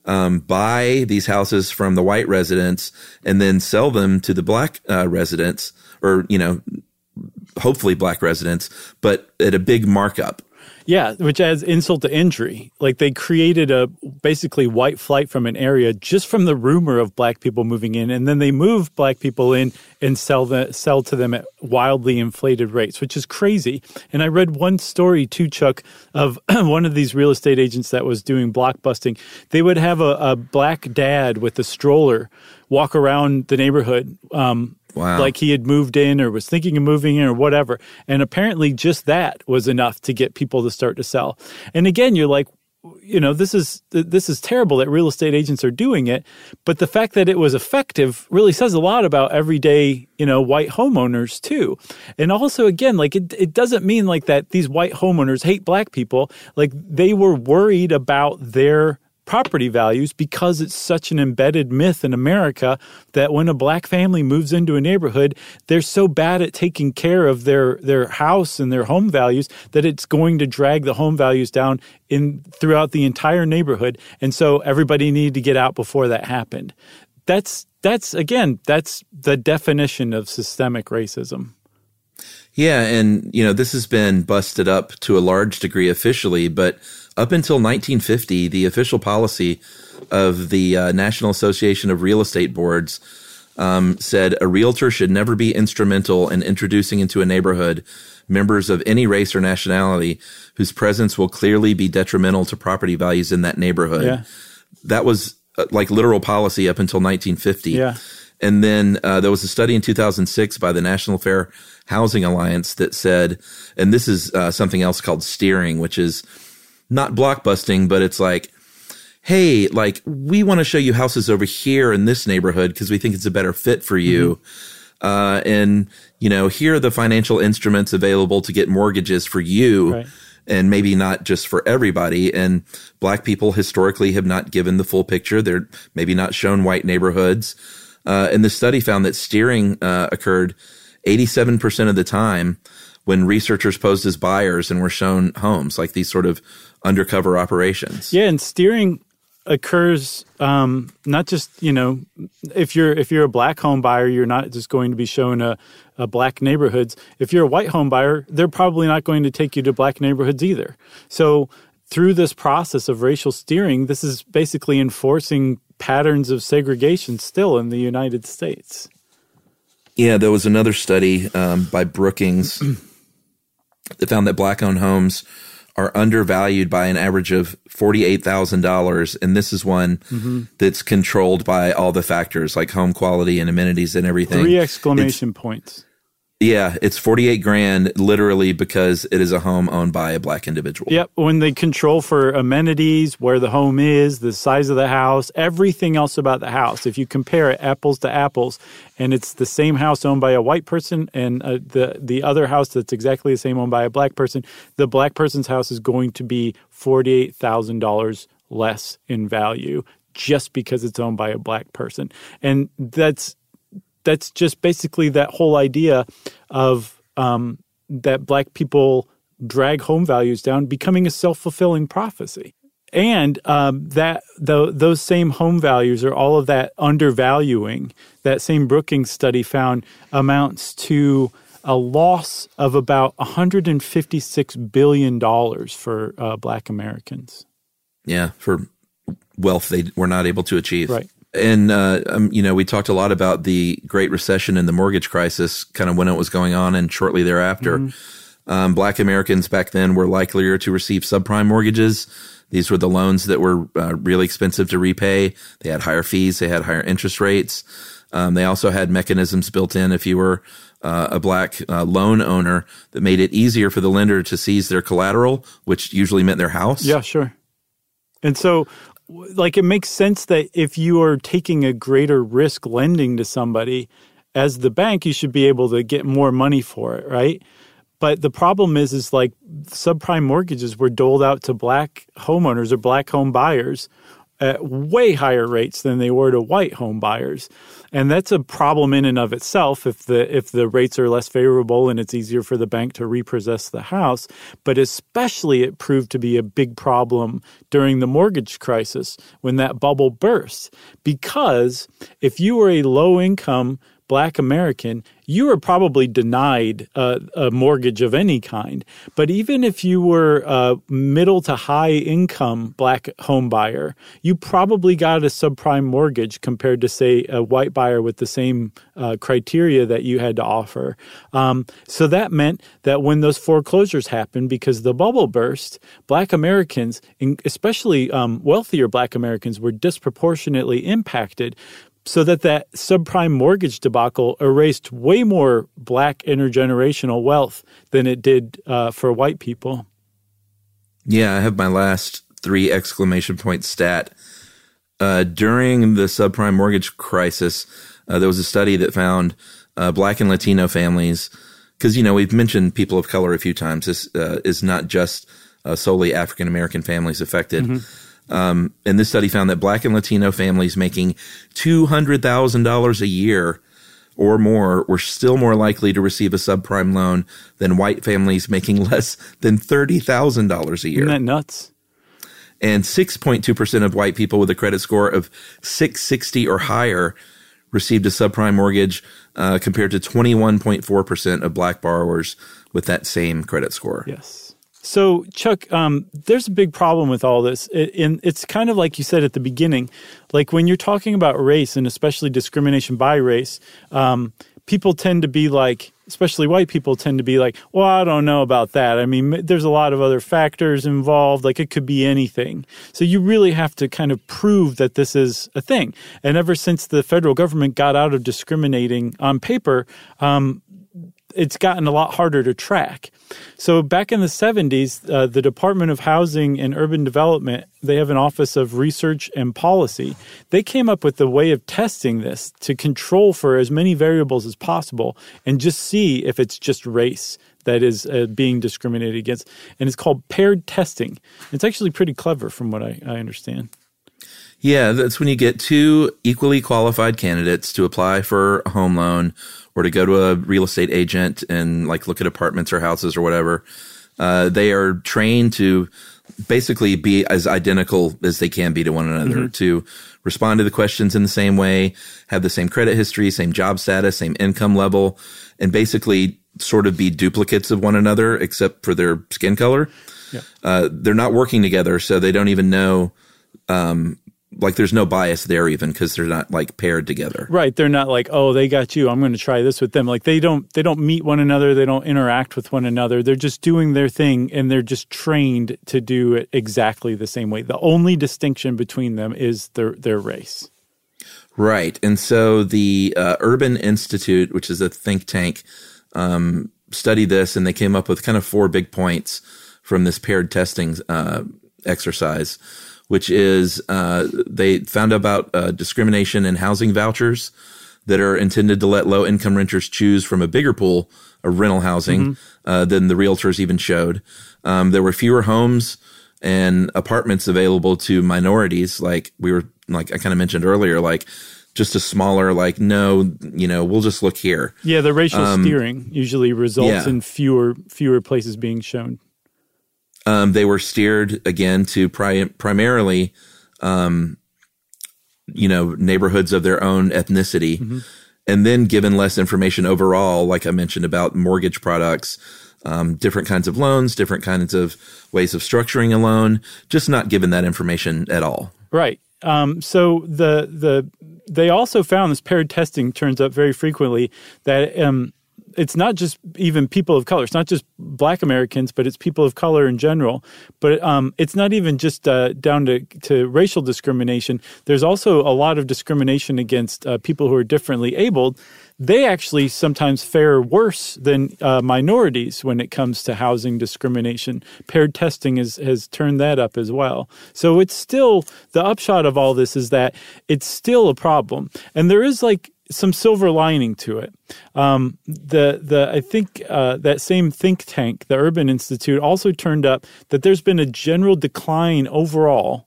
um, buy these houses from the white residents and then sell them to the black uh, residents or, you know, hopefully black residents, but at a big markup. Yeah, which adds insult to injury. Like they created a basically white flight from an area just from the rumor of black people moving in, and then they move black people in and sell the, sell to them at wildly inflated rates, which is crazy. And I read one story too, Chuck, of one of these real estate agents that was doing block busting. They would have a, a black dad with a stroller walk around the neighborhood um, Wow. like he had moved in or was thinking of moving in or whatever. And apparently just that was enough to get people to start to sell. And again, you're like, you know, this is this is terrible that real estate agents are doing it. But the fact that it was effective really says a lot about everyday, you know, white homeowners too. And also, again, like it, it doesn't mean like that these white homeowners hate black people. Like they were worried about their property values because it's such an embedded myth in America that when a black family moves into a neighborhood, they're so bad at taking care of their, their house and their home values that it's going to drag the home values down in throughout the entire neighborhood. And so everybody needed to get out before that happened. That's, that's again, that's the definition of systemic racism. Yeah, and you know, this has been busted up to a large degree officially, but up until nineteen fifty, the official policy of the uh, National Association of Real Estate Boards um, said a realtor should never be instrumental in introducing into a neighborhood members of any race or nationality whose presence will clearly be detrimental to property values in that neighborhood. Yeah. That was uh, like literal policy up until nineteen fifty. Yeah. And then uh, there was a study in two thousand six by the National Fair Housing Alliance that said, and this is uh, something else called steering, which is not block busting, but it's like, hey, like we want to show you houses over here in this neighborhood because we think it's a better fit for you. Mm-hmm. Uh, and, you know, here are the financial instruments available to get mortgages for you. Right. And maybe not just for everybody. And black people historically have not given the full picture. They're maybe not shown white neighborhoods. Uh, and the study found that steering uh, occurred eighty-seven percent of the time when researchers posed as buyers and were shown homes, like these sort of undercover operations. Yeah, and steering occurs um, not just, you know, if you're if you're a black home buyer, you're not just going to be shown a, a black neighborhoods. If you're a white home buyer, they're probably not going to take you to black neighborhoods either. So through this process of racial steering, this is basically enforcing patterns of segregation still in the United States. Yeah, there was another study um, by Brookings that found that black-owned homes are undervalued by an average of forty-eight thousand dollars. And this is one mm-hmm. that's controlled by all the factors like home quality and amenities and everything. Three exclamation it's, points. Yeah, it's forty-eight grand literally because it is a home owned by a black individual. Yep, when they control for amenities, where the home is, the size of the house, everything else about the house. If you compare it apples to apples and it's the same house owned by a white person and uh, the, the other house that's exactly the same owned by a black person, the black person's house is going to be forty-eight thousand dollars less in value just because it's owned by a black person. And that's That's just basically that whole idea of um, that black people drag home values down becoming a self-fulfilling prophecy. And um, that the, those same home values or all of that undervaluing, that same Brookings study found amounts to a loss of about one hundred fifty-six billion dollars for uh, black Americans. Yeah, for wealth they were not able to achieve. Right. And, uh, um, you know, we talked a lot about the Great Recession and the mortgage crisis kind of when it was going on and shortly thereafter. Mm-hmm. Um, black Americans back then were likelier to receive subprime mortgages. These were the loans that were uh, really expensive to repay. They had higher fees. They had higher interest rates. Um, they also had mechanisms built in if you were uh, a black uh, loan owner that made it easier for the lender to seize their collateral, which usually meant their house. Yeah, sure. And so – like it makes sense that if you are taking a greater risk lending to somebody, as the bank, you should be able to get more money for it, right? But the problem is, is like subprime mortgages were doled out to black homeowners or black home buyers at way higher rates than they were to white home buyers. And that's a problem in and of itself if the if the rates are less favorable and it's easier for the bank to repossess the house. But especially it proved to be a big problem during the mortgage crisis when that bubble burst. Because if you were a low-income black American, you were probably denied uh, a mortgage of any kind. But even if you were a middle to high income black home buyer, you probably got a subprime mortgage compared to, say, a white buyer with the same uh, criteria that you had to offer. Um, so that meant that when those foreclosures happened, because the bubble burst, black Americans, especially um, wealthier black Americans, were disproportionately impacted. So that that subprime mortgage debacle erased way more black intergenerational wealth than it did uh, for white people. Yeah, I have my last three exclamation point stat. Uh, during the subprime mortgage crisis, uh, there was a study that found uh, black and Latino families, because, you know, we've mentioned people of color a few times. This uh, is not just uh, solely African-American families affected. Mm-hmm. Um, and this study found that black and Latino families making two hundred thousand dollars a year or more were still more likely to receive a subprime loan than white families making less than thirty thousand dollars a year. Isn't that nuts? And six point two percent of white people with a credit score of six sixty or higher received a subprime mortgage uh, compared to twenty-one point four percent of black borrowers with that same credit score. Yes. So, Chuck, um, there's a big problem with all this. It, and it's kind of like you said at the beginning, like when you're talking about race and especially discrimination by race, um, people tend to be like, especially white people tend to be like, well, I don't know about that. I mean, there's a lot of other factors involved. Like it could be anything. So you really have to kind of prove that this is a thing. And ever since the federal government got out of discriminating on paper, um, it's gotten a lot harder to track. So back in the seventies, uh, the Department of Housing and Urban Development, they have an Office of Research and Policy. They came up with a way of testing this to control for as many variables as possible and just see if it's just race that is uh, being discriminated against. And it's called paired testing. It's actually pretty clever from what I, I understand. Yeah, that's when you get two equally qualified candidates to apply for a home loan or to go to a real estate agent and like look at apartments or houses or whatever. Uh, they are trained to basically be as identical as they can be to one another, mm-hmm. to respond to the questions in the same way, have the same credit history, same job status, same income level, and basically sort of be duplicates of one another except for their skin color. Yeah. Uh, they're not working together, so they don't even know um, – like there's no bias there even because they're not like paired together. Right. They're not like, oh, they got you, I'm going to try this with them. Like they don't they don't meet one another. They don't interact with one another. They're just doing their thing and they're just trained to do it exactly the same way. The only distinction between them is their, their race. Right. And so the uh, Urban Institute, which is a think tank, um, studied this and they came up with kind of four big points from this paired testing uh, exercise, which is uh, they found about uh, discrimination in housing vouchers that are intended to let low-income renters choose from a bigger pool of rental housing mm-hmm. uh, than the realtors even showed. Um, there were fewer homes and apartments available to minorities, like we were, like I kind of mentioned earlier, like just a smaller, like no, you know, we'll just look here. Yeah, the racial um, steering usually results yeah. in fewer fewer places being shown. Um, they were steered again to pri- primarily, um, you know, neighborhoods of their own ethnicity, mm-hmm. and then given less information overall, like I mentioned about mortgage products, um, different kinds of loans, different kinds of ways of structuring a loan, just not given that information at all. Right. Um, so the the they also found this paired testing turns up very frequently that. Um, It's not just even people of color. It's not just Black Americans, but it's people of color in general. But um, it's not even just uh, down to, to racial discrimination. There's also a lot of discrimination against uh, people who are differently abled. They actually sometimes fare worse than uh, minorities when it comes to housing discrimination. Paired testing is, has turned that up as well. So it's still – the upshot of all this is that it's still a problem. And there is like – some silver lining to it. Um, the the I think uh, that same think tank, the Urban Institute, also turned up that there's been a general decline overall.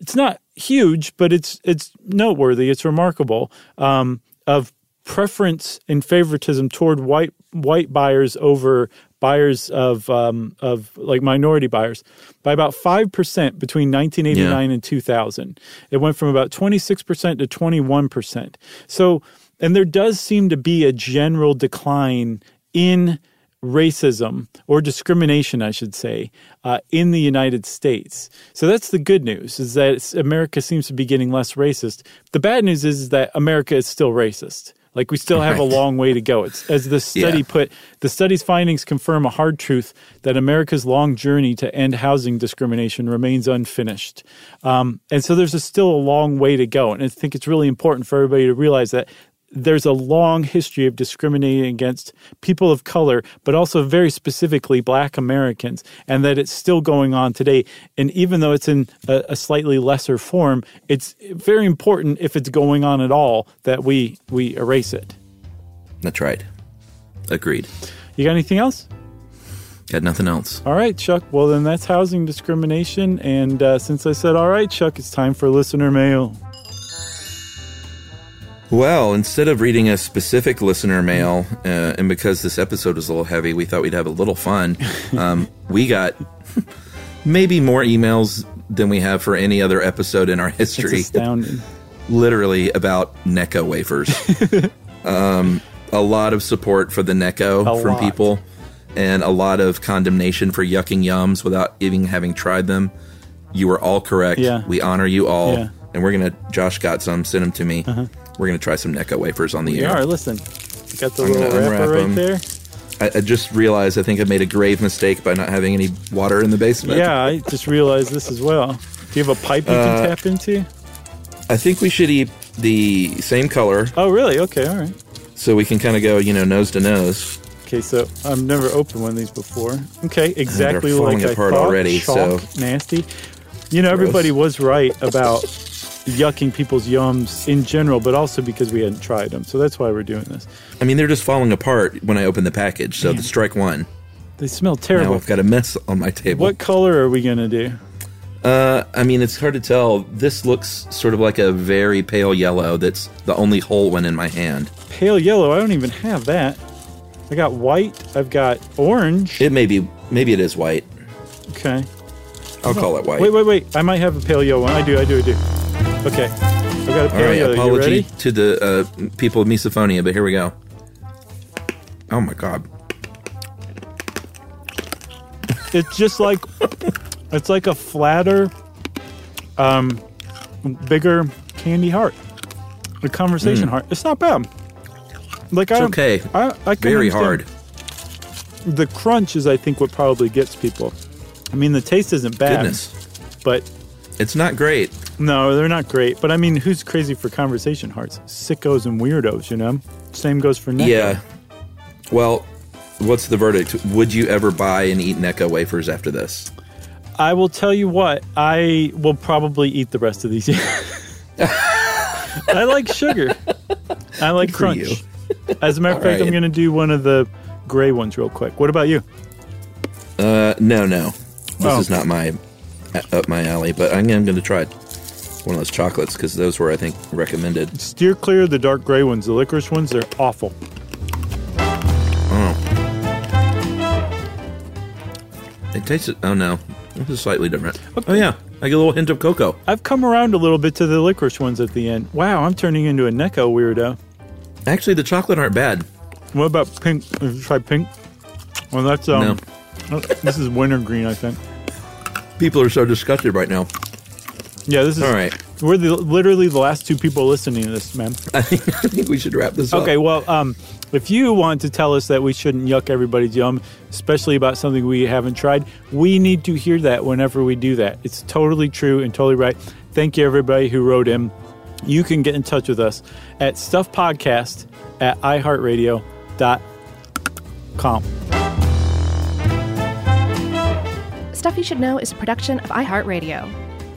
It's not huge, but it's it's noteworthy. It's remarkable um, of preference and favoritism toward white white buyers over buyers of um, of like minority buyers by about five percent between nineteen eighty-nine yeah. and two thousand. It went from about twenty-six percent to twenty-one percent. So, and there does seem to be a general decline in racism or discrimination, I should say, uh, in the United States. So that's the good news, is that America seems to be getting less racist. The bad news is that America is still racist. Like we still have right. a long way to go. It's, as the study yeah. put, the study's findings confirm a hard truth that America's long journey to end housing discrimination remains unfinished. Um, and so there's a, still a long way to go. And I think it's really important for everybody to realize that there's a long history of discriminating against people of color, but also very specifically Black Americans, and that it's still going on today. And even though it's in a, a slightly lesser form, it's very important, if it's going on at all, that we, we erase it. That's right. Agreed. You got anything else? Got nothing else. All right, Chuck. Well, then that's housing discrimination. And uh, since I said, all right, Chuck, it's time for listener mail. Well, instead of reading a specific listener mail, uh, and because this episode was a little heavy, we thought we'd have a little fun. Um, we got maybe more emails than we have for any other episode in our history. It's astounding. Literally about Necco wafers. um, a lot of support for the Necco a from lot. people, and a lot of condemnation for yucking yums without even having tried them. You were all correct. Yeah. We honor you all. Yeah. And we're going to, Josh got some, send them to me. Uh-huh. We're going to try some Necco wafers on the we air. We are. Listen, you got the I'm little wrapper right them. there. I, I just realized I think I made a grave mistake by not having any water in the basement. Yeah, I just realized this as well. Do you have a pipe you uh, can tap into? I think we should eat the same color. Oh, really? Okay, all right. So we can kind of go, you know, nose to nose. Okay, so I've never opened one of these before. Okay, exactly uh, like I thought. They're falling apart already. Chalk, so nasty. You know, gross. Everybody was right about yucking people's yums in general, but also because we hadn't tried them. So that's why we're doing this. I mean, they're just falling apart when I open the package. So the strike one. They smell terrible. Now I've got a mess on my table. What color are we going to do? Uh, I mean, it's hard to tell. This looks sort of like a very pale yellow. That's the only whole one in my hand. Pale yellow? I don't even have that. I got white. I've got orange. It may be. Maybe it is white. Okay. I'll call it white. Wait, wait, wait. I might have a paleo one. I do, I do, I do. Okay. I've got a paleo. All right, apology to the uh, people of misophonia, but here we go. Oh, my God. It's just like, it's like a flatter, um, bigger candy heart. A conversation mm. heart. It's not bad. Like it's I okay. I, I can Very hard. The crunch is, I think, what probably gets people. I mean, the taste isn't bad. Goodness. But it's not great. No, they're not great. But I mean, who's crazy for conversation hearts? Sickos and weirdos, you know? Same goes for Necco. Yeah. Well, what's the verdict? Would you ever buy and eat Necco wafers after this? I will tell you what. I will probably eat the rest of these. I like sugar. I like Good crunch. As a matter of fact, right. I'm going to do one of the gray ones real quick. What about you? Uh, no, no. This oh. is not my up my alley, but I'm, I'm going to try one of those chocolates because those were, I think, recommended. Steer clear of the dark gray ones. The licorice ones, they're awful. Oh. It tastes... Oh, no. This is slightly different. Okay. Oh, yeah. I get a little hint of cocoa. I've come around a little bit to the licorice ones at the end. Wow, I'm turning into a Necco weirdo. Actually, the chocolate aren't bad. What about pink? Have you tried pink? Well, that's, um... No. This is wintergreen, I think. People are so disgusted right now. Yeah, this is... All right. We're the, literally the last two people listening to this, man. I think, I think we should wrap this okay, up. Okay, well, um, if you want to tell us that we shouldn't yuck everybody's yum, especially about something we haven't tried, we need to hear that whenever we do that. It's totally true and totally right. Thank you, everybody who wrote in. You can get in touch with us at stuffpodcast at iHeartRadio dot com. Stuff You Should Know is a production of iHeartRadio.